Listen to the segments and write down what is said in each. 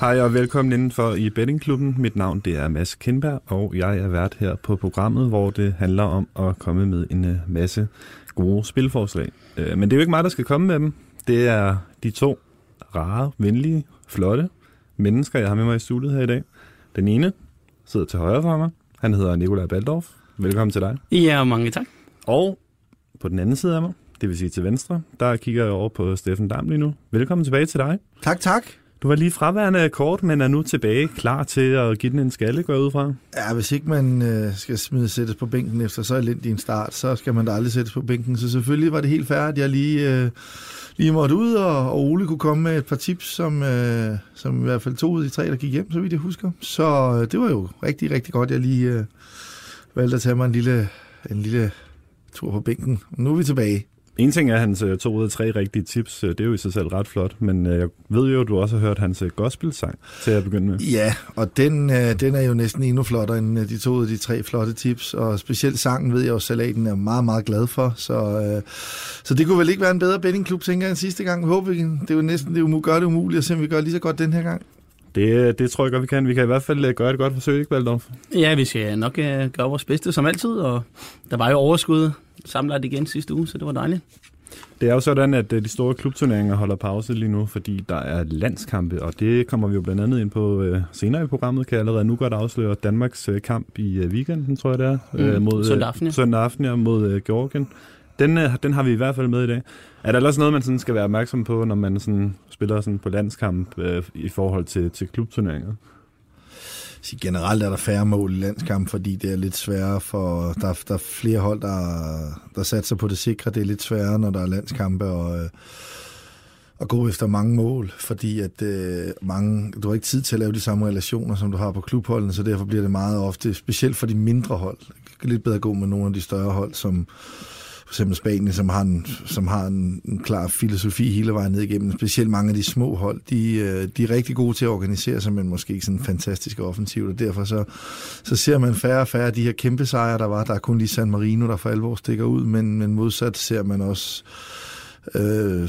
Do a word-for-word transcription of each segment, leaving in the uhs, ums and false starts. Hej og velkommen indenfor i Bettingklubben. Mit navn det er Mads Kindberg, og jeg er vært her på programmet, hvor det handler om at komme med en masse gode spilforslag. Men det er jo ikke mig, der skal komme med dem. Det er de to rare, venlige, flotte mennesker, jeg har med mig i studiet her i dag. Den ene sidder til højre for mig. Han hedder Nikolaj Baldorf. Velkommen til dig. Ja, mange tak. Og på den anden side af mig, det vil sige til venstre, der kigger jeg over på Steffen Dam lige nu. Velkommen tilbage til dig. Tak, tak. Du var lige fraværende kort, men er nu tilbage klar til at give den en skalle, går ud fra. Ja, hvis ikke man øh, skal smide sættes på bænken efter så elendig en start, så skal man da aldrig sættes på bænken. Så selvfølgelig var det helt fair, at jeg lige, øh, lige måtte ud, og, og Ole kunne komme med et par tips, som, øh, som i hvert fald to ud af de tre, der gik hjem, så vidt jeg husker. Så øh, det var jo rigtig, rigtig godt, jeg lige øh, valgte at tage mig en lille, en lille tur på bænken. Nu er vi tilbage. En ting er hans to ud af tre rigtige tips, det er jo i sig selv ret flot, men jeg ved jo, at du også har hørt hans gospelsang til at begynde med. Ja, og den, den er jo næsten endnu flottere end de to ud af de tre flotte tips, og specielt sangen ved jeg jo, Salaten er meget, meget glad for, så, så det kunne vel ikke være en bedre bettingklub, tænker jeg, end sidste gang. Håber vi, det er jo næsten det er gør det umuligt, og se om vi gør lige så godt den her gang. Det, det tror jeg godt, vi kan. Vi kan i hvert fald gøre et godt forsøg, ikke Baldorf? Ja, vi skal nok gøre vores bedste som altid, og der var jo overskud samlet igen sidste uge, så det var dejligt. Det er jo sådan, at de store klubturneringer holder pause lige nu, fordi der er landskampe, og det kommer vi jo blandt andet ind på senere i programmet. Kan jeg allerede nu godt afsløre Danmarks kamp i weekenden, tror jeg det er. Mm, mod, søndag aften, ja. Søndag aften, ja, mod Georgien. Den, den har vi i hvert fald med i dag. Er der også noget, man sådan skal være opmærksom på, når man sådan spiller sådan på landskamp øh, i forhold til, til klubturneringer? Så generelt er der færre mål i landskamp, fordi det er lidt sværere for... Der, der er flere hold, der, der satser på det sikre. Det er lidt sværere, når der er landskampe, og... Øh, at gå efter mange mål, fordi at øh, mange, du har ikke tid til at lave de samme relationer, som du har på klubholdene, så derfor bliver det meget ofte, specielt for de mindre hold, lidt bedre at gå med nogle af de større hold, som... F.eks. Spanien, som har, en, som har en, en klar filosofi hele vejen ned igennem. Specielt mange af de små hold, de, de er rigtig gode til at organisere sig, men måske ikke sådan fantastisk offensivt. Og derfor så, så ser man færre og færre af de her kæmpe sejre, der var. Der er kun lige San Marino, der for alvor stikker ud, men, men modsat ser man også, øh,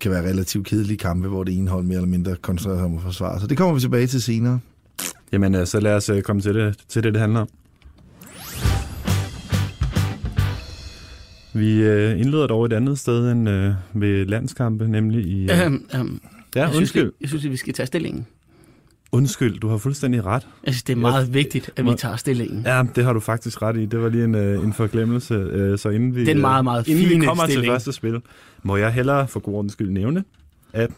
kan være relativt kedelige kampe, hvor det ene hold mere eller mindre koncentrerer sig om at forsvare. Så det kommer vi tilbage til senere. Jamen, så lad os komme til det, til det, det handler om. Vi indleder dog et andet sted end øh, ved landskampe, nemlig i... Øh... Øhm, øhm, ja, jeg undskyld. Synes, jeg synes, at vi skal tage stillingen. Undskyld, du har fuldstændig ret. Jeg synes, det er meget jeg... vigtigt, at vi tager stillingen. Ja, det har du faktisk ret i. Det var lige en, øh, en forglemmelse. Øh, så inden vi, den meget, meget inden fine vi kommer stilling. Til første spil, må jeg hellere for god ordens skyld nævne, at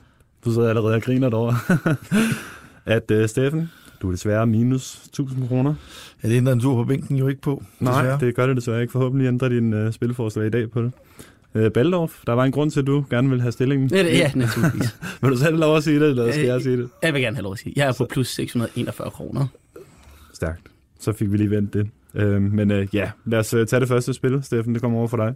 du sidder allerede og griner derovre, at øh, Steffen... Du er desværre minus tusind kroner. Ja, det ændrer en tur på bænken jo ikke på. Nej, desværre. Det gør det desværre ikke. Forhåbentlig ændrer din øh, spilforslag i dag på det. Øh, Baldorf, der var en grund til, at du gerne ville have stillingen. Ja, det, ja naturligvis. Vil du selv lov at sige det, eller skal øh, jeg sige det? Jeg vil gerne have lov at sige. Jeg er på så. Plus seks hundrede og enogfyrre kroner. Stærkt. Så fik vi lige vendt det. Øh, men øh, ja, lad os øh, tage det første spil. Steffen, det kommer over for dig.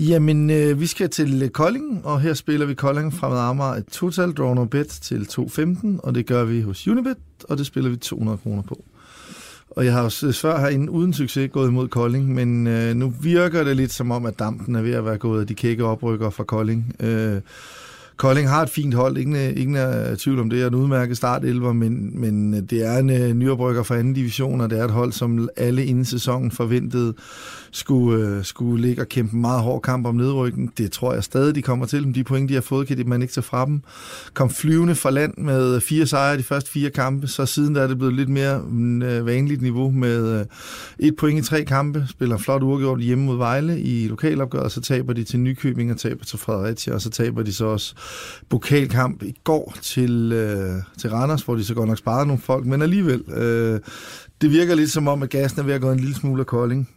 Jamen, øh, vi skal til Kolding, og her spiller vi Kolding Fremad Amager et total draw no bet til to femten, og det gør vi hos Unibet, og det spiller vi to hundrede kroner på. Og jeg har jo før herinde uden succes gået imod Kolding, men øh, nu virker det lidt som om, at dampen er ved at være gået af de kække oprykker fra Kolding. Øh, Kolding har et fint hold, ingen, ingen er tvivl om det, og en udmærket startelver, men, men det er en uh, nyoprykker fra anden division, og det er et hold, som alle inden sæsonen forventede skulle, uh, skulle ligge og kæmpe meget hård kamp om nedrykningen. Det tror jeg stadig, de kommer til. De point, de har fået, kan man ikke tage fra dem. Kom flyvende fra land med fire sejre de første fire kampe, så siden der er det blevet lidt mere uh, vanligt niveau med uh, et point i tre kampe, spiller flot uafgjort hjemme mod Vejle i lokalopgøret, så taber de til Nykøbing og taber til Fredericia, og så taber de så også pokalkamp i går til, øh, til Randers, hvor de så godt nok sparede nogle folk, men alligevel, øh, det virker lidt som om, at gassen er ved at gå en lille smule af Kolding.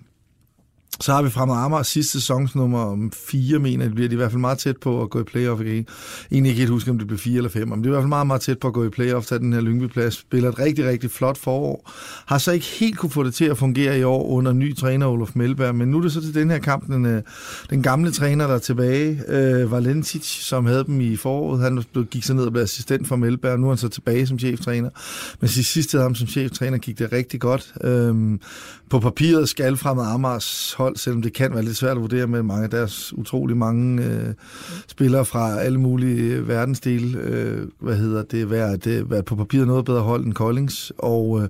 Så har vi Fremad Amager sidste sæsons nummer fire, mener det bliver de i hvert fald meget tæt på at gå i playoff igen. Egentlig ikke helt huske, om det blev fire eller fem, men det er i hvert fald meget, meget tæt på at gå i playoff, tage den her Lyngby-plads, spiller et rigtig, rigtig flot forår. Har så ikke helt kunne få det til at fungere i år under ny træner Olof Melberg, men nu er det så til den her kamp, den, den gamle træner, der er tilbage, øh, Valentić, som havde dem i foråret. Han gik så ned og blev assistent for Melberg, nu er han så tilbage som cheftræner. Men sidst havde ham som cheftræner gik det rigtig godt. Øh, på papiret skal Fremad Amagers hold, selvom det kan være lidt svært at vurdere med mange af deres utrolig mange øh, spillere fra alle mulige verdensdele, øh, hvad hedder det, være, det, være på papiret noget bedre hold end Koldings, og øh,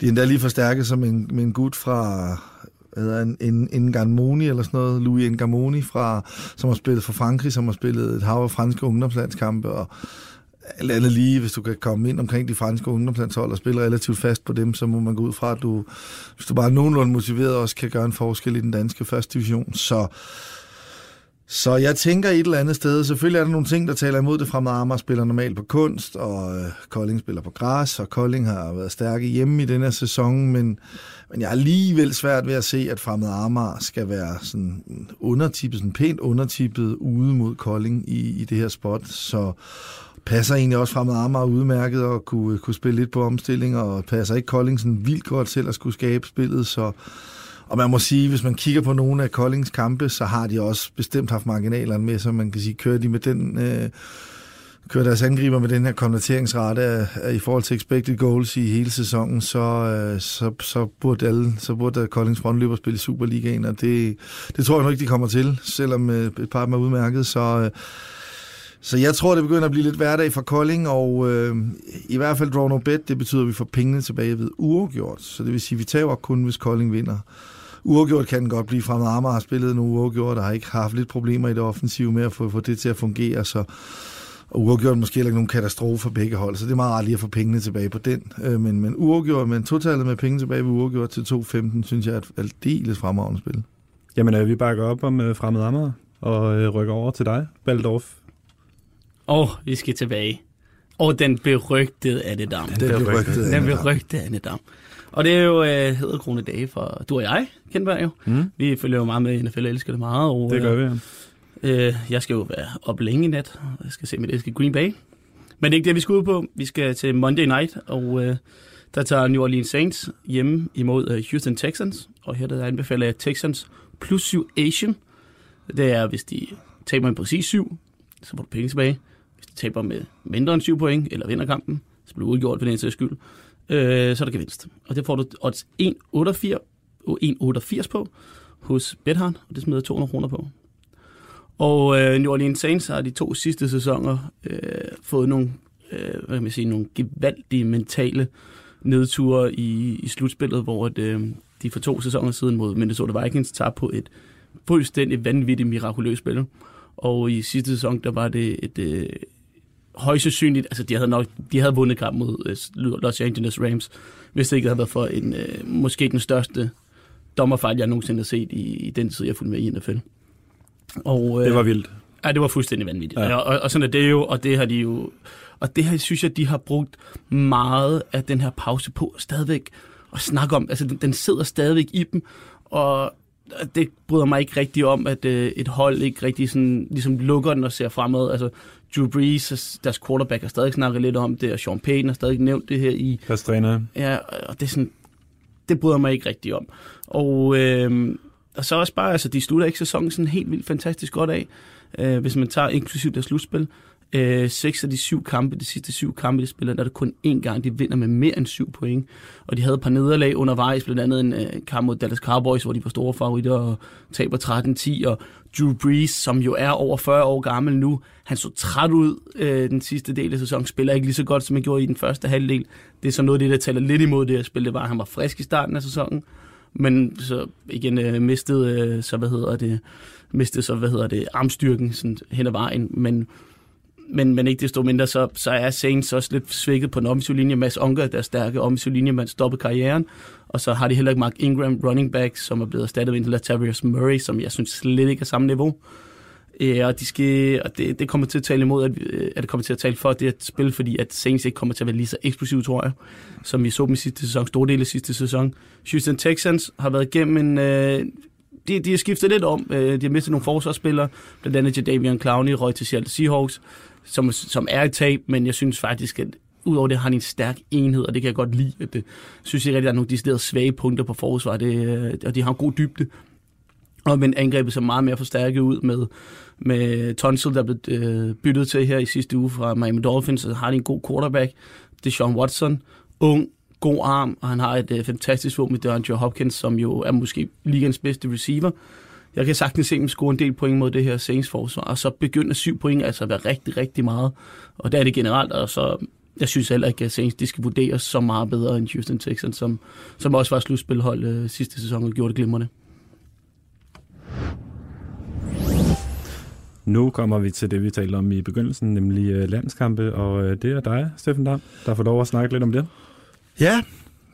de er endda lige forstærket som en, med en gut fra en, en, en Ngamoni eller sådan noget, Louis Ngamoni, fra, som har spillet for Frankrig, som har spillet et hav af franske ungdomslandskampe, og alt andet lige, hvis du kan komme ind omkring de franske ungdomslandshold og spille relativt fast på dem, så må man gå ud fra, at du, hvis du bare er nogenlunde motiveret, også kan gøre en forskel i den danske første division. Så, så jeg tænker et eller andet sted, selvfølgelig er der nogle ting, der taler imod det. Fremad Amager spiller normalt på kunst, og øh, Kolding spiller på græs, og Kolding har været stærke hjemme i den her sæson, men, men jeg er alligevel svært ved at se, at Fremad Amager skal være sådan undertippet, sådan pænt undertippet ude mod Kolding i, i det her spot, så passer egentlig også Fremad Amager udmærket og kunne, kunne spille lidt på omstilling, og passer ikke Kolding sådan vildt godt til at skulle skabe spillet. Så, og man må sige, hvis man kigger på nogle af Koldings kampe, så har de også bestemt haft marginalerne med, så man kan sige, kører de med den, øh, kører deres angriber med den her konverteringsrate af, af, i forhold til expected goals i hele sæsonen, så, øh, så, så burde alle, så burde Koldings frontløber spille i Superligaen, og det, det tror jeg nok ikke, de kommer til, selvom øh, et par af dem er udmærket, så øh, Så jeg tror, det begynder at blive lidt hverdag for Kolding, og øh, i hvert fald draw no bet, det betyder, at vi får pengene tilbage ved uafgjort. Så det vil sige, at vi taber kun, hvis Kolding vinder. Uafgjort kan den godt blive. Fremad Amager har spillet nogle uafgjort, og har ikke haft lidt problemer i det offensive med at få, få det til at fungere. Så og uafgjort måske heller ikke nogen katastrofe for begge hold, så det er meget rart lige at få pengene tilbage på den. Øh, men, men uafgjort, men totalet med penge tilbage ved uafgjort til to femten, synes jeg er et aldeles fremragende spil. Jamen, øh, vi bakker op om øh, Fremad Amager og øh, rykker over til dig, Balledorf. Og oh, vi skal tilbage. Og oh, den berygtede Annedam. Den berygtede Den berygtede Annedam. Og det er jo øh, hedderkrone dage for du og jeg, Kjendberg jo. Mm. Vi følger jo meget med i N F L, elsker det meget. Og, det gør vi, ja. øh, Jeg skal jo være op længe i nat, og jeg skal se mit elskede Green Bay. Men det er ikke det, vi skal ud på. Vi skal til Monday Night, og øh, der tager New Orleans Saints hjemme imod øh, Houston Texans. Og her der anbefaler jeg Texans plus syv Asian. Det er, hvis de taber en præcis syv, så får du penge tilbage. Hvis de taber med mindre end syv point, eller vinder kampen, så bliver det udgjort for den eneste skyld, øh, så er der gevinst. Og det får du odds en komma otteogfirs på hos Bedhavn, og det smider to hundrede kroner på. Og øh, New Orleans Saints har de to sidste sæsoner øh, fået nogle, øh, hvad kan man sige, nogle gevaldige mentale nedture i, i slutspillet, hvor at, øh, de for to sæsoner siden mod Minnesota Vikings tager på et fuldstændig vanvittigt mirakuløst spil. Og i sidste sæson, der var det et øh, højst sandsynligt, altså de havde nok, de havde vundet kamp mod øh, Los Angeles Rams, hvis det ikke havde været for en, øh, måske den største dommerfejl, jeg nogensinde har set i, i den tid, jeg fulgte med i N F L. Og, øh, det var vildt. Ja, det var fuldstændig vanvittigt. Ja. Og, og, og sådan er det jo, og det har de jo, og det her synes jeg, de har brugt meget af den her pause på stadigvæk at snakke om. Altså den, den sidder stadigvæk i dem, og det bryder mig ikke rigtig om, at øh, et hold ikke rigtig sådan, ligesom lukker den og ser fremad. Altså, Drew Brees, deres quarterback, har stadig snakket lidt om det, og Sean Payton har stadig nævnt det her i... Deres træner. Ja, og det, er sådan, det bryder mig ikke rigtig om. Og, øh, og så også bare, altså, de slutter ikke sæsonen sådan helt vildt fantastisk godt af, øh, hvis man tager inklusivt deres slutspil. Øh, seks af de syv kampe, de sidste syv kampe, de spiller, der er det kun én gang, de vinder med mere end syv point. Og de havde et par nederlag undervejs, blandt andet en øh, kamp mod Dallas Cowboys, hvor de var store favoritter og taber tretten ti. Og Drew Brees, som jo er over fyrre år gammel nu, han så træt ud øh, den sidste del af sæsonen, spiller ikke lige så godt, som han gjorde i den første halvdel. Det er så noget af det, der taler lidt imod det her spil, det var, at han var frisk i starten af sæsonen. Men så igen øh, mistede øh, så, hvad hedder det, mistede så, hvad hedder det, armstyrken sådan, hen ad vejen, men Men, men ikke desto mindre, så, så er Saints også lidt svækket på den offensive linje. Mads Unker, der er stærke offensive linje, man stopper karrieren. Og så har de heller ikke Mark Ingram, running back, som er blevet erstattet ved Latavius Murray, som jeg synes slet ikke er samme niveau. Ja, og de skal, og det, det kommer til at tale imod, at, at det kommer til at tale for det at spille, fordi at Saints ikke kommer til at være lige så eksplosiv, tror jeg, som vi så dem i sidste sæson, store dele af sidste sæson. Houston Texans har været igennem en... Øh, de, de har skiftet lidt om. De har mistet nogle forsvarsspillere, blandt andet til Davion Clowney, røg til Seattle Seahawks, som, som er et tab, men jeg synes faktisk, at udover det har han en stærk enhed, og det kan jeg godt lide. At det, synes jeg rigtig, der er nogle deciderede svage punkter på forsvar, det, og de har en god dybde. Og men angrebet så meget mere forstærket ud med, med Tunsil, der blev øh, byttet til her i sidste uge fra Miami Dolphins, og har de en god quarterback. Det er Sean Watson, ung, god arm, og han har et øh, fantastisk våben med Deandre Hopkins, som jo er måske ligens bedste receiver. Jeg kan sagtens se dem score en del point mod det her Saints-forsvar, og så begynder syv point altså at være rigtig, rigtig meget. Og der er det generelt, og så jeg synes heller ikke, at Saints de skal vurderes så meget bedre end Houston Texans, som, som også var slutspilhold øh, sidste sæson og gjorde det glimrende. Nu kommer vi til det, vi talte om i begyndelsen, nemlig landskampe, og det er dig, Steffen Dam, der får lov at snakke lidt om det. Ja,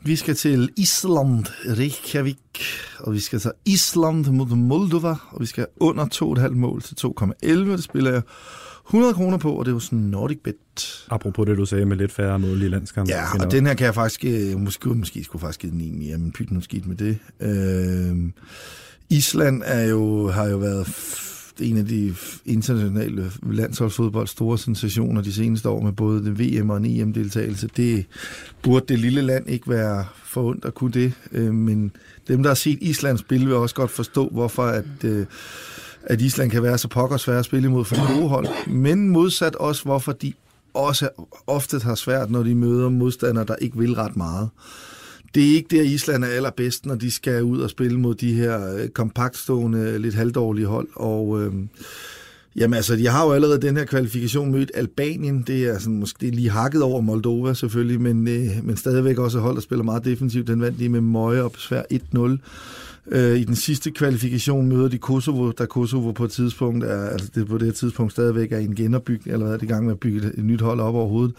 vi skal til Island, Reykjavik, og vi skal til Island mod Moldova, og vi skal under to komma fem mål til to komma elleve, det spiller jeg hundrede kroner på, og det er jo sådan en Nordic Bet. Apropos det, du sagde med lidt færre mål i landskampen. Ja, og den her kan jeg faktisk, jeg måske, måske skulle faktisk give den en mere, men pyt nu skidt med det. Øh, Island er jo, har jo været en af de internationale landsholdsfodbold store sensationer de seneste år med både den V M og en E M-deltagelse. Det burde det lille land ikke være forundt at kunne det, men dem, der har set Island spille, vil også godt forstå, hvorfor at, at Island kan være så pokker svært at spille imod for gode hold, men modsat også, hvorfor de også ofte har svært, når de møder modstandere, der ikke vil ret meget. Det er ikke der, Island er allerbedst, når de skal ud og spille mod de her kompaktstående, lidt halvdårlige hold. Og øh, jamen altså, de har jo allerede den her kvalifikation mødt Albanien. Det er, sådan, måske, det er lige hakket over Moldova selvfølgelig, men, øh, men stadigvæk også hold, der spiller meget defensivt. Den vandt lige med møje og besvær et nul. Øh, I den sidste kvalifikation møder de Kosovo, der Kosovo på et tidspunkt er, altså det på det her tidspunkt stadigvæk er en genopbygning, eller hvad det er i gang med at bygge et nyt hold op overhovedet.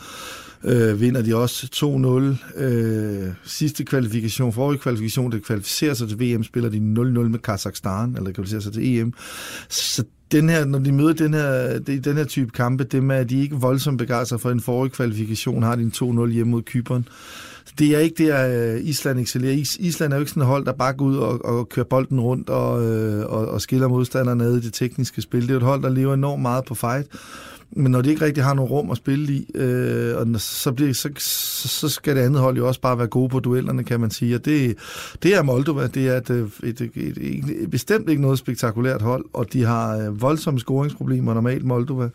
Øh, vinder de også to nul. Øh, sidste kvalifikation, forrige kvalifikation, der kvalificerer sig til V M, spiller de nul nul med Kazakhstan, eller kvalificerer sig til E M. Så den her, når de møder den her, den her type kampe, dem er de ikke voldsomt begejstret for. En forrige kvalifikation har de en to nul hjemme mod Cypern. Det er ikke der, Island excellerer. Island er jo ikke sådan et hold, der bare går ud og, og kører bolden rundt og, og, og skiller modstanderne ad i det tekniske spil. Det er et hold, der lever enormt meget på fight. Men når de ikke rigtig har nogen rum at spille i, øh, og så, bliver, så, så skal det andet hold jo også bare være gode på duellerne, kan man sige. Og det, det er Moldova. Det er et, et, et, et, et, bestemt ikke noget spektakulært hold, og de har voldsomme scoringsproblemer normalt Moldova.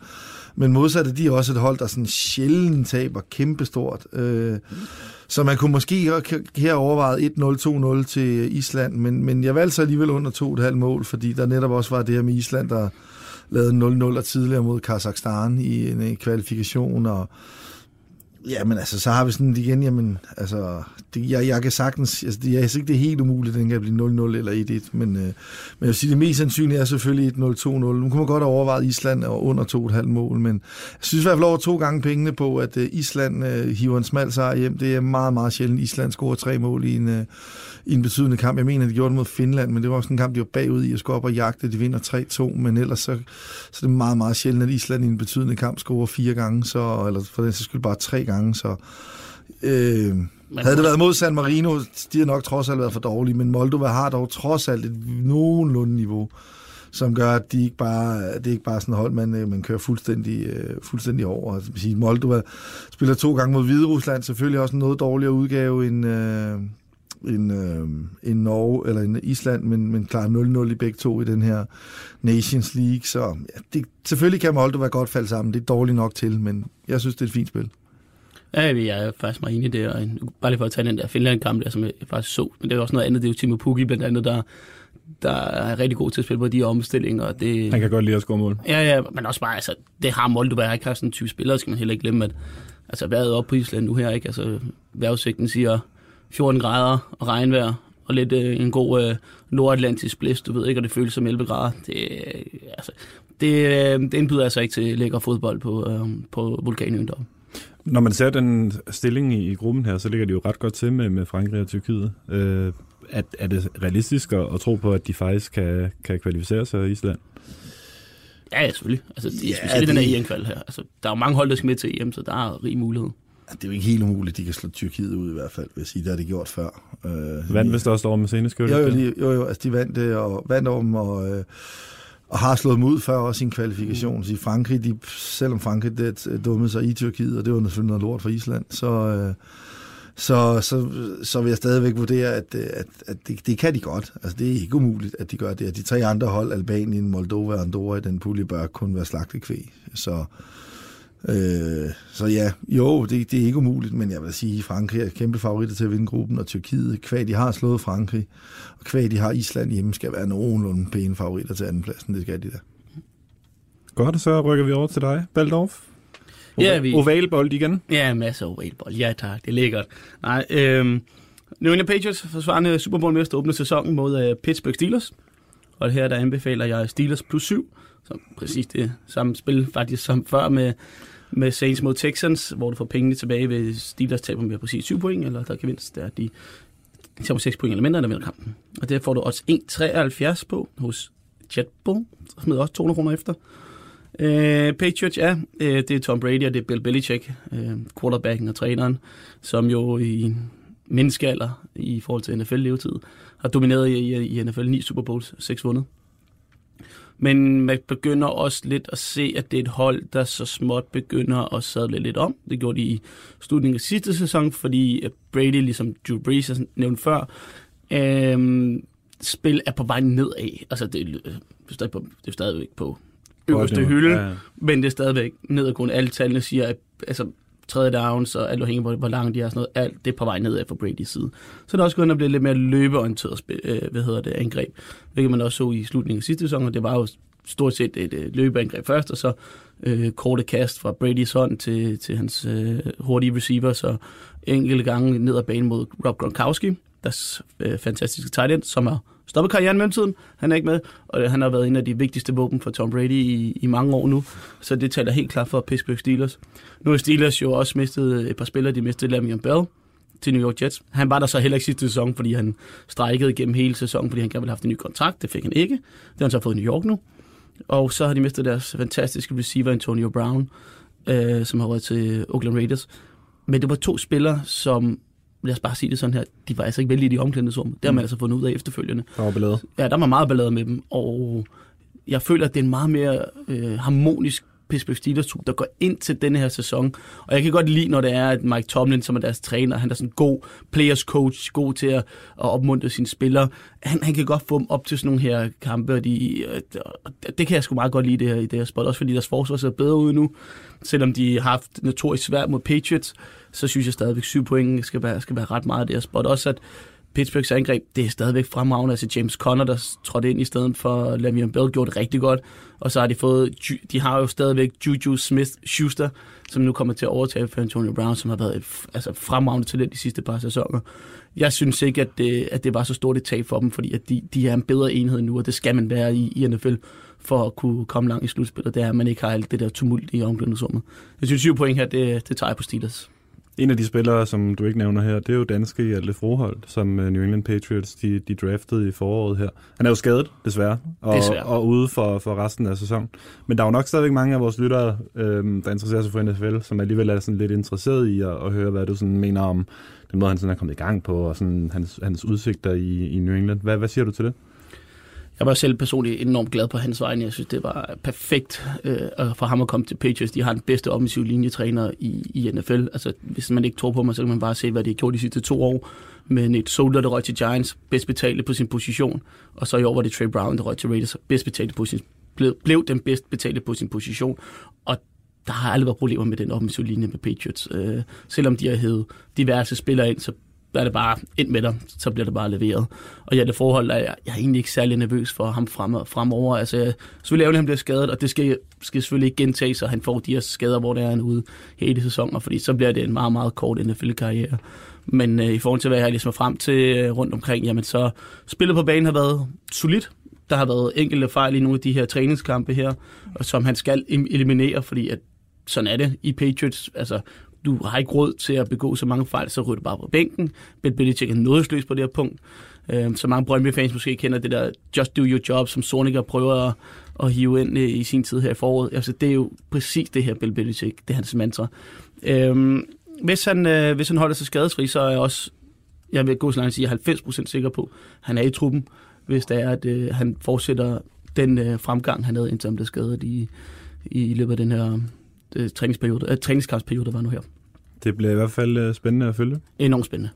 Men modsat er de også et hold, der sådan sjældent taber kæmpestort. Øh, så man kunne måske her overveje et nul, to nul til Island, men, men jeg valgte så alligevel under to komma fem mål, fordi der netop også var det her med Island, der lavede nul nul og tidligere mod Kazakhstan i en kvalifikation, og ja, men altså, så har vi sådan igen, jamen, altså, det, jeg, jeg kan sagtens, altså, jeg synes ikke, det er helt umuligt, den kan blive nul nul eller et et, men, øh, men jeg vil sige, det mest sandsynlige er selvfølgelig et nul to nul. Nu kunne man godt overveje Island og under to komma fem mål, men jeg synes i hvert fald over to gange pengene på, at øh, Island øh, hiver en smal sejr hjem. Det er meget, meget sjældent. Island scorer tre mål i en, øh, i en betydende kamp. Jeg mener, de gjorde det mod Finland, men det var også en kamp, de var bagud i at skulle op og jagte. De vinder tre to, men ellers så, så det er meget, meget sjældent, at Island i en betydende kamp scorer fire gange, så, eller for den så skulle bare tre gange. Så øh, havde det været mod San Marino, de har nok trods alt været for dårlige, men Moldova har dog trods alt et nogenlunde niveau, som gør, at de ikke bare, det er ikke bare sådan et hold, man, man kører fuldstændig, øh, fuldstændig over. Moldova spiller to gange mod Hviderusland, selvfølgelig også en noget dårligere udgave end, øh, end, øh, end Norge eller end Island, men, men klarer nul nul i begge to i den her Nations League. Så ja, det, selvfølgelig kan Moldova godt falde sammen, det er dårligt nok til, men jeg synes, det er et fint spil. Ja, jeg er faktisk meget enig i det, og bare lige for at tage den der Finland-kamp, der, som jeg faktisk så, men det er også noget andet, det er jo Timo Pukki blandt andet, der, der er rigtig god til at spille på de omstillinger. Og det, han kan godt lide at score mål. Ja, ja, men også bare, altså, det har Moldova ikke haft sådan tyve spillere, skal man heller ikke glemme, at altså, vejret op på Island nu her, ikke? Altså, vejrudsigten siger fjorten grader og regnvejr, og lidt øh, en god øh, nordatlantisk blæst, du ved ikke, og det føles som elleve grader. Det, øh, altså, det, øh, det indbyder altså ikke til lækker fodbold på, øh, på Bulgarien deroppe. Når man ser den stilling i, i gruppen her, så ligger de jo ret godt til med, med Frankrig og Tyrkiet. Øh, er, er det realistisk at, at tro på, at de faktisk kan, kan kvalificere sig i Island? Ja, selvfølgelig. Altså, det, ja, specielt det, den her E M-kval her. Altså, der er jo mange hold, der skal med til E M, så der er rig mulighed. Det er jo ikke helt umuligt, de kan slå Tyrkiet ud i hvert fald, vil jeg sige. Det har de gjort før. Øh, vandt vist også over med seneskytte? Jo, jo, jo, jo, altså de vandt, og, vandt over dem, og, øh, og har slået dem ud før også i en kvalifikation. Mm. Så i Frankrig, de, selvom Frankrig det, dummede sig i Tyrkiet, og det var selvfølgelig noget lort for Island, så... Øh, Så, så, så vil jeg stadigvæk vurdere, at, at, at det, det kan de godt. Altså, det er ikke umuligt, at de gør det. At de tre andre hold, Albanien, Moldova og Andorra, i den pulje bør kun være slagtekvæg. Så, øh, så ja, jo, det, det er ikke umuligt, men jeg vil sige, at Frankrig er kæmpe favoritter til at vinde gruppen, og Tyrkiet, kvad de har slået Frankrig, og kvad de har Island hjemme, skal være nogenlunde pæne favoritter til andenpladsen. Det skal de da. Godt, så rykker vi over til dig, Baldorf. Oval, ja, vi... Ovalbold igen? Ja, masser af ovalbold. Ja tak, det er lækkert. Nej, øhm, New England Patriots forsvarende Super Bowl-mester åbner sæsonen mod uh, Pittsburgh Steelers. Og her der anbefaler jeg Steelers plus syv, som præcis det samme spil faktisk som før med, med Saints mod Texans, hvor du får pengene tilbage ved Steelers taber med præcis syv point, eller der kan vindes, der de tager seks point eller mindre, der vinder kampen. Og der får du også en komma treoghalvfjerds på hos JetBull, som hedder også to hundrede kroner efter. Uh, Patriots, ja, uh, det er Tom Brady og det er Bill Belichick, uh, quarterbacken og træneren, som jo i menneskealder i forhold til N F L-levetid har domineret i, i, i N F L ni Super Bowls, seks vundet. Men man begynder også lidt at se, at det er et hold, der så småt begynder at sadle lidt om. Det gjorde de i slutningen af sidste sæson, fordi Brady, ligesom Drew Brees har nævnt før, uh, spil er på vej nedad. Altså, det, det er stadigvæk på øverste hylde, ja, ja. Men det er stadigvæk nedadgående. Alle tallene siger, at altså, tredje downs og alt afhængig af, hvor langt de er, sådan noget, alt det er på vej nedad for Brady's side. Så det er også gået at blive lidt mere løbeorienteret øh, hvad hedder det, angreb, hvilket man også så i slutningen af sidste sæson, og det var jo stort set et øh, løbeangreb først, og så øh, korte kast fra Brady's hånd til, til hans øh, hurtige receiver, så enkelte gange ned ad banen mod Rob Gronkowski, deres øh, fantastiske tight end, som er stoppet karrieren mellemtiden. Han er ikke med, og han har været en af de vigtigste våben for Tom Brady i, i mange år nu, så det taler helt klart for Pittsburgh Steelers. Nu har Steelers jo også mistet et par spillere, de mistede Le'Veon Bell til New York Jets. Han var der så heller ikke sidste sæson, fordi han strejkede igennem hele sæsonen, fordi han gerne ville have haft en ny kontrakt. Det fik han ikke. Det har han så fået i New York nu. Og så har de mistet deres fantastiske receiver Antonio Brown, øh, som har været til Oakland Raiders. Men det var to spillere, som... lad os bare sige det sådan her, de var altså ikke vældig i de omklædningsrum. Det har man altså fundet ud af efterfølgende. Der var ballade. Ja, der var meget ballade med dem, og jeg føler, at det er en meget mere øh, harmonisk Pittsburgh Steelers-trup, der går ind til denne her sæson. Og jeg kan godt lide, når det er, at Mike Tomlin, som er deres træner, han er sådan en god players coach, god til at, at opmuntre sine spillere. Han, han kan godt få dem op til sådan nogle her kampe, og de, øh, det kan jeg sgu meget godt lide det her, i det her spot, også fordi deres forsvar ser bedre ud nu. Selvom de har haft notorisk svært mod Patriots, så synes jeg stadigvæk, at syv point skal være, skal være ret meget af det her spot. Også at Pittsburghs angreb, det er stadigvæk fremragende. Altså James Conner, der trådte ind i stedet for Le'Veon Bell, gjorde det rigtig godt. Og så har de fået, de har jo stadigvæk Juju Smith-Schuster, som nu kommer til at overtage for Antonio Brown, som har været et altså, fremragende talent de sidste par sæsoner. Jeg synes ikke, at det, at det var så stort et tab for dem, fordi at de, de er en bedre enhed nu, og det skal man være i, i N F L for at kunne komme langt i slutspillet. Det er, at man ikke har alt det der tumult i omklædningsrummet. Jeg synes, syv point her, det, det tager jeg på Steelers. En af de spillere, som du ikke nævner her, det er jo danske Hjalte Froholt, som New England Patriots de, de draftede i foråret her. Han er jo skadet, desværre, og, desværre. og ude for, for resten af sæsonen. Men der er jo nok stadigvæk mange af vores lyttere, øh, der interesserer sig for N F L, som alligevel er sådan lidt interesseret i at, at høre, hvad du sådan mener om den måde, han sådan er kommet i gang på, og sådan hans, hans udsigter i, i New England. Hvad, hvad siger du til det? Jeg var selv personligt enormt glad på hans vegne. Jeg synes, det var perfekt øh, for ham at komme til Patriots. De har den bedste offensiv linjetræner i, i N F L. Altså, hvis man ikke tror på mig, så kan man bare se, hvad de har gjort de sidste to år. Men et Solder, der røg til Giants, bedst betalte på sin position. Og så i år var det Trey Brown, der røg til Raiders, bedst betalte på sin, blev, blev den bedst betalte på sin position. Og der har aldrig været problemer med den offensiv linje med Patriots. Øh, selvom de har hævet diverse spillere ind, så er det bare ind med dig, så bliver det bare leveret. Og ja, det forhold er, jeg, jeg er egentlig ikke særlig nervøs for ham frem, fremover. Altså, jeg, selvfølgelig ærgerligt, han bliver skadet, og det skal, skal selvfølgelig ikke gentage sig, han får de her skader, hvor der er han ude hele sæsoner, fordi så bliver det en meget, meget kort N F L-karriere. Men øh, i forhold til, hvad jeg ligesom er frem til øh, rundt omkring, jamen så spillet på banen har været solidt. Der har været enkelte fejl i nogle af de her træningskampe her, og som han skal eliminere, fordi at sådan er det i Patriots, altså du har ikke råd til at begå så mange fejl, så ryger du bare på bænken. Bill Belichick er nådesløs på det her punkt. Så mange Brøndby-fans måske kender det der just do your job, som Zorniger prøver at, at hive ind i sin tid her i foråret. Altså, det er jo præcis det her Bill Belichick, det er hans mantra. Hvis han, øh, hvis han holder sig skadesfri, så er jeg også, jeg vil gå så langt at sige, at jeg er halvfems procent sikker på, at han er i truppen, hvis det er, at øh, han fortsætter den øh, fremgang, han havde, indtil han blev skadet i, i, i løbet af den her øh, træningsperiode, øh, træningskraftsperiode, der var nu her. Det bliver i hvert fald øh, spændende at følge. Enormt spændende.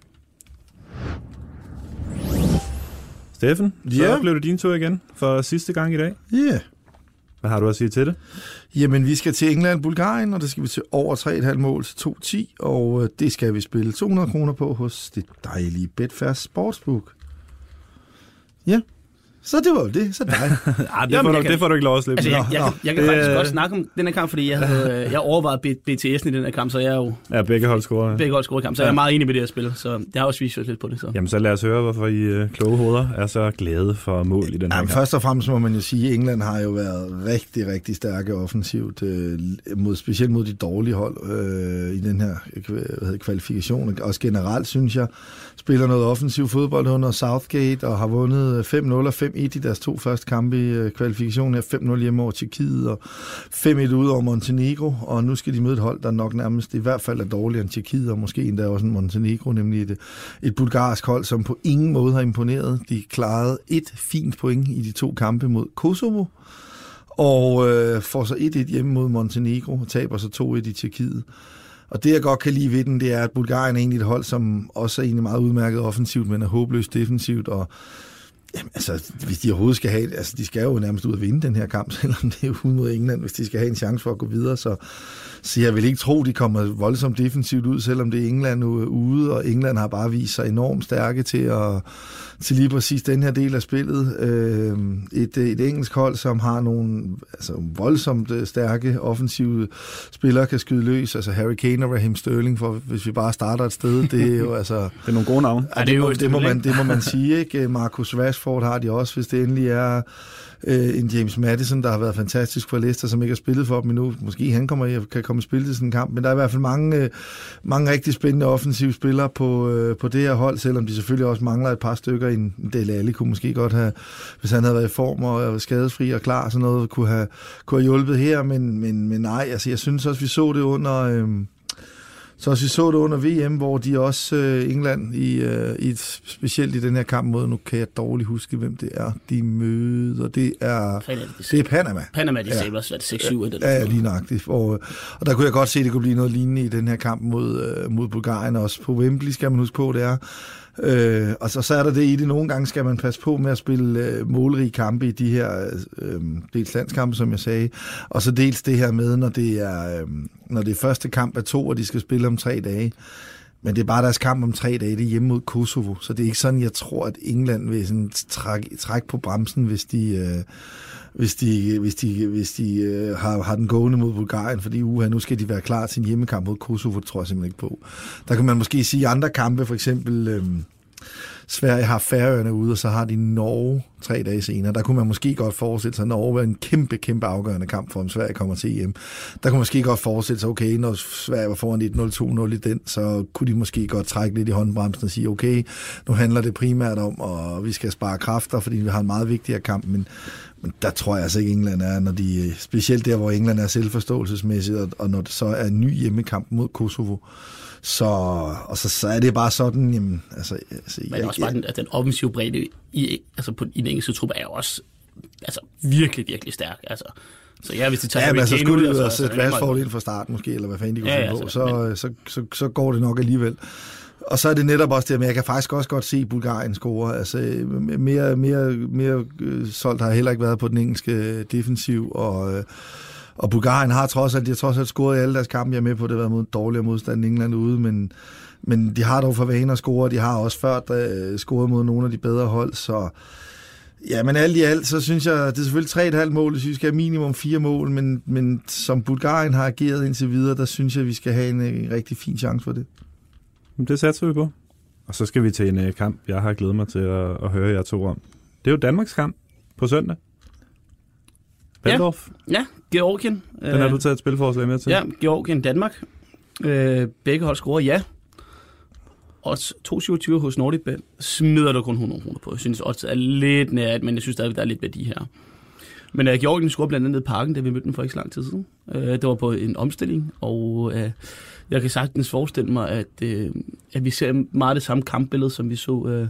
Steffen, så yeah. blev det din tur igen for sidste gang i dag. Ja. Yeah. Hvad har du at sige til det? Jamen, vi skal til England og Bulgarien, og det skal vi til over tre komma fem mål til to ti, og det skal vi spille to hundrede kroner på hos det dejlige Betfair Sportsbook. Ja, så det var jo det. Så dig. Ej, det, Jamen, får du, kan... det får du ikke lov at slippe. Altså, jeg, jeg, jeg, jeg kan det... faktisk godt snakke om den her kamp, fordi jeg, havde, jeg overvejede B T S'en i den her kamp, så jeg er jo... Ja, begge hold scorer. Ja. Begge hold scorer i kamp, så ja. Jeg er meget enig med det her spil, så jeg har også vist lidt på det. Så. Jamen, så lad os høre, hvorfor I kloge hoveder er så glade for mål i den her Jamen, kamp. Først og fremmest må man jo sige, at England har jo været rigtig, rigtig stærke offensivt, øh, mod, specielt mod de dårlige hold øh, i den her øh, kvalifikation. Også generelt, synes jeg, spiller noget offensiv fodbold under Southgate og har vundet fem nul og fem et i deres to første kampe i øh, kvalifikationen her. fem nul hjemme over Tjekkiet og fem et ud over Montenegro, og nu skal de møde et hold, der nok nærmest i hvert fald er dårligere end Tjekkiet, og måske endda også en Montenegro, nemlig et, et bulgarsk hold, som på ingen måde har imponeret. De klarede et fint point i de to kampe mod Kosovo, og øh, får så et et hjemme mod Montenegro, og taber så to et i Tjekkiet. Og det, jeg godt kan lide ved den, det er, at Bulgarien er egentlig et hold, som også er egentlig meget udmærket offensivt, men er håbløst defensivt, og jamen, altså, hvis de overhovedet skal have... Altså, de skal jo nærmest ud at vinde den her kamp, selvom det er ude mod England, hvis de skal have en chance for at gå videre. Så, så jeg vil ikke tro, de kommer voldsomt defensivt ud, selvom det er England ude, og England har bare vist sig enormt stærke til, at, til lige præcis den her del af spillet. Øh, et, et engelsk hold, som har nogle altså, voldsomt stærke offensive spillere, kan skyde løs. Altså, Harry Kane og Raheem Sterling, for, hvis vi bare starter et sted, det er jo altså... Det er nogle gode navne. Ja, det, det, må, det, må man, det må man sige, ikke? Marcus Rashford har de også, hvis det endelig er øh, en James Maddison, der har været fantastisk for Leicester, som ikke har spillet for dem endnu. Måske han kommer, kan komme og spille til sådan en kamp, men der er i hvert fald mange, øh, mange rigtig spændende offensive spillere på, øh, på det her hold, selvom de selvfølgelig også mangler et par stykker. En Dele Alli kunne måske godt have, hvis han havde været i form og var skadesfri og klar, sådan noget kunne have, kunne have hjulpet her, men, men, men nej, altså jeg synes også, vi så det under... Øh, Så også vi så det under V M, hvor de også, øh, England, i, øh, i et, specielt i den her kamp mod, nu kan jeg dårligt huske, hvem det er, de møder, det er, det er Panama. Panama, de ja. Også, var det seks syv eller noget. Ja, lige nøjagtigt. Og, og der kunne jeg godt se, at det kunne blive noget lignende i den her kamp mod, øh, mod Bulgarien, også på Wembley, skal man huske på, det er. Øh, og så, så er der det i det, nogle gange skal man passe på med at spille øh, målrige kampe i de her øh, dels landskampe, som jeg sagde, og så dels det her med, når det er, øh, når det er første kamp af to, og de skal spille om tre dage. Men det er bare deres kamp om tre dage, det er hjemme mod Kosovo, så det er ikke sådan, jeg tror, at England vil sådan trække, trække på bremsen, hvis de... Øh, hvis de, hvis de, hvis de øh, har, har den gående mod Bulgarien, fordi uha, nu skal de være klar til en hjemmekamp mod Kosovo, det tror jeg simpelthen ikke på. Der kan man måske sige andre kampe, for eksempel øh, Sverige har Færøerne ude, og så har de Norge tre dage senere. Der kunne man måske godt forestille sig, at Norge var en kæmpe, kæmpe afgørende kamp for, om Sverige kommer til E M. Der kunne man måske godt forestille sig, okay, når Sverige var foran et nul to nul i den, så kunne de måske godt trække lidt i håndbremsen og sige, okay, nu handler det primært om, og vi skal spare kræfter, fordi vi har en meget vigtigere kamp, men Men der tror jeg altså ikke, England er, når de, specielt der, hvor England er selvforståelsesmæssigt, og, og når det så er en ny hjemmekamp mod Kosovo, så, og så, så er det bare sådan, jamen, altså... altså Men jeg, også bare den, at den offensive bredde i, altså på, i den engelske truppe er jo også altså, virkelig, virkelig stærk, altså... Så ja, hvis de tager ja, men altså skulle de jo have sætte Rashford ind fra starten måske, eller hvad fanden de kunne ja, finde ja, på, så, så, så, så går det nok alligevel. Og så er det netop også det, men jeg kan faktisk også godt se Bulgarien score. Altså mere, mere, mere solgt har heller ikke været på den engelske defensiv, og, og Bulgarien har trods alt, de har trods alt scoret i alle deres kampe, jeg er med på, det har været mod dårligere modstand i England ude, men, men de har dog for vane at score, og de har også før uh, scoret mod nogle af de bedre hold, så... Ja, men alt i alt, så synes jeg, det er selvfølgelig tre komma fem mål, jeg synes, vi skal have minimum fire mål, men, men som Bulgarien har ageret indtil videre, der synes jeg, vi skal have en, en rigtig fin chance for det. Det satser vi på. Og så skal vi til en uh, kamp, jeg har glædet mig til at, at høre jer to om. Det er jo Danmarks kamp på søndag. Beldorf. Ja, ja, Georgien. Den har du taget et spilforslag med til. Ja, Georgien, Danmark. Øh, begge hold scorer, ja. Odds to komma syvogtyve hos Nordic Bet. Smider der kun hundrede kroner på. Jeg synes, odds er lidt nært, men jeg synes stadig, der er lidt værdi her. Men uh, Georgien scorede blandt andet i Parken, da vi mødte dem for ikke så lang tid siden. Uh, det var på en omstilling, og uh, jeg kan sagtens forestille mig, at, uh, at vi ser meget det samme kampbillede, som vi så uh,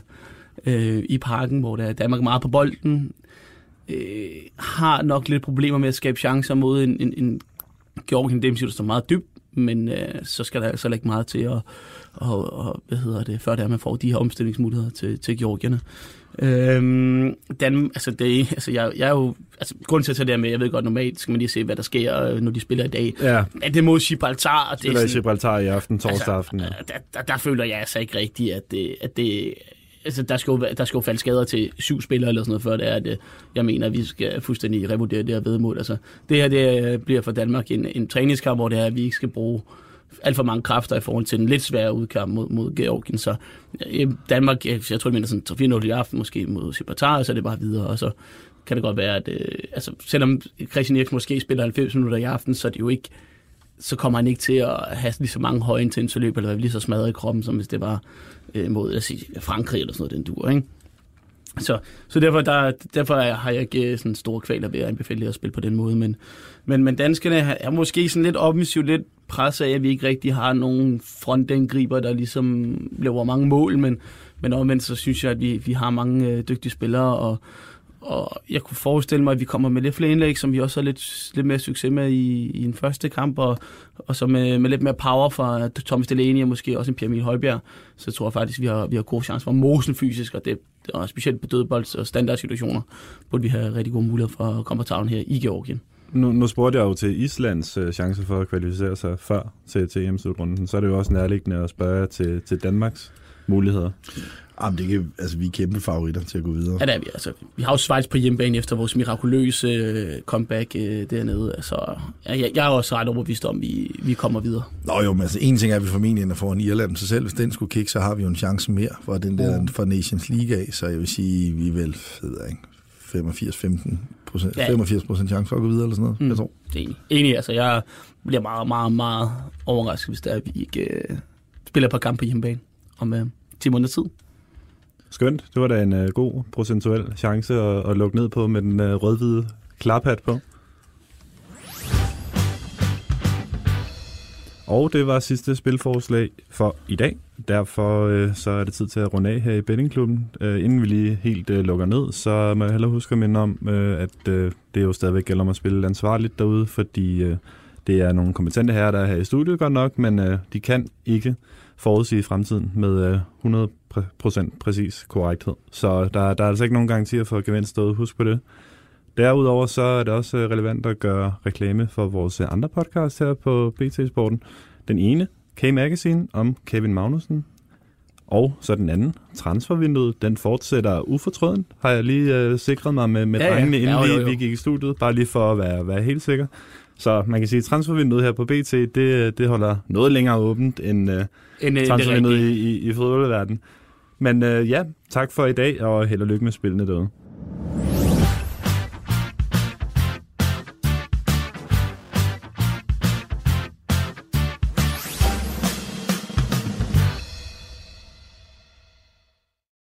uh, i Parken, hvor der er Danmark meget på bolden, uh, har nok lidt problemer med at skabe chancer mod en, en, en Georgien, dem siger, der står meget dybt, men øh, så skal der altså lægge meget til at, og, og, hvad hedder det, før det er, man får de her omstillingsmuligheder til, til georgierne. Øhm, Danmark, altså det, altså jeg, jeg er jo, altså grunden til at tage det med, jeg ved godt, normalt skal man lige se, hvad der sker, når de spiller i dag. Ja. Men det mod Gibraltar, og det er sådan, Gibraltar i aften, torsdag aften. Altså, ja. der, der, der føler jeg altså ikke rigtigt, at det, at det altså, der skal jo, der skal jo falde skader til syv spillere eller sådan noget, før det er, at jeg mener, at vi skal fuldstændig revurdere det her vedmål. Altså, det her det bliver for Danmark en, en træningskamp, hvor det er, at vi ikke skal bruge alt for mange kræfter i forhold til en lidt sværere udkamp mod, mod Georgien. Så Danmark, jeg, jeg tror, det mener sådan tre fire i aften måske mod Gibraltar, så er det bare videre, og så kan det godt være, at øh, altså, selvom Christian Eriksen måske spiller halvfems minutter i aften, så er det jo ikke, så kommer han ikke til at have lige så mange høje intenserløb, eller lige så smadret i kroppen, som hvis det var øh, mod at sige, Frankrig eller sådan noget, den dur, ikke? Så, så derfor, der, derfor har jeg ikke sådan store kvaler ved at anbefale at spille på den måde, men, men, men danskerne er måske sådan lidt offensivt, lidt presset af, at vi ikke rigtig har nogen frontangriber, der ligesom laver mange mål, men, men omvendt så synes jeg, at vi, vi har mange øh, dygtige spillere, og Og jeg kunne forestille mig, at vi kommer med lidt flere indlæg, som vi også har lidt, lidt mere succes med i, i den første kamp, og, og så med, med lidt mere power fra Thomas Delaney og måske også en Pierre-Emil Højbjerg. Så jeg tror faktisk, at vi har, vi har gode chancer for mosen fysisk, og, det, og specielt på dødbold og standardsituationer, burde vi have rigtig gode muligheder for at komme på tavlen her i Georgien. Nu, nu spurgte jeg jo til Islands øh, chance for at kvalificere sig før til, til E M-slutrunden, så er det jo også nærliggende at spørge til, til Danmarks muligheder. Jamen, det kan, altså, vi er kæmpe favoritter til at gå videre. Ja, det er vi. Altså, vi har jo Schweiz på hjemmebane efter vores mirakuløse øh, comeback øh, dernede. Altså, jeg, jeg er også ret overbevist om, at vi, vi kommer videre. Nå jo, men altså, en ting er, at vi formentlig ender foran Irland. Så selv hvis den skulle kigge, så har vi jo en chance mere for den der for Nations League af. Så jeg vil sige, vi er vel femogfirs femten procent ja. femogfirs procent chance for at gå videre eller sådan noget, mm, jeg tror. Det er enig. enig. Altså, jeg bliver meget, meget, meget overrasket, hvis der er, vi ikke øh, spiller et par kampe på hjemmebane om øh, ti måneder tid. Skønt. Det var da en uh, god procentuel chance at, at lukke ned på med den uh, rød-hvide klaphat på. Og det var sidste spilforslag for i dag. Derfor uh, så er det tid til at runde af her i bettingklubben. Uh, inden vi lige helt uh, lukker ned, så må jeg hellere huske at minde om, uh, at uh, det jo stadigvæk gælder om at spille ansvarligt derude, fordi uh, det er nogle kompetente herrer, der er her i studiet godt nok, men uh, de kan ikke forudsige fremtiden med uh, hundrede procent præcis korrekthed. Så der, der er altså ikke nogen garantier for gevinst derude. Husk på det. Derudover så er det også relevant at gøre reklame for vores andre podcast her på B T Sporten. Den ene, K-Magazine om Kevin Magnussen. Og så den anden, transfervinduet, den fortsætter ufortrødent. Har jeg lige øh, sikret mig med, med ja, drengene, inden ja, jo, jo. Vi, vi gik i studiet. Bare lige for at være, være helt sikker. Så man kan sige, at transfervinduet her på B T, det, det holder noget længere åbent end, øh, end transfervinduet i, i, i fodboldverdenen. Men øh, ja, tak for i dag, og held og lykke med spillene derude.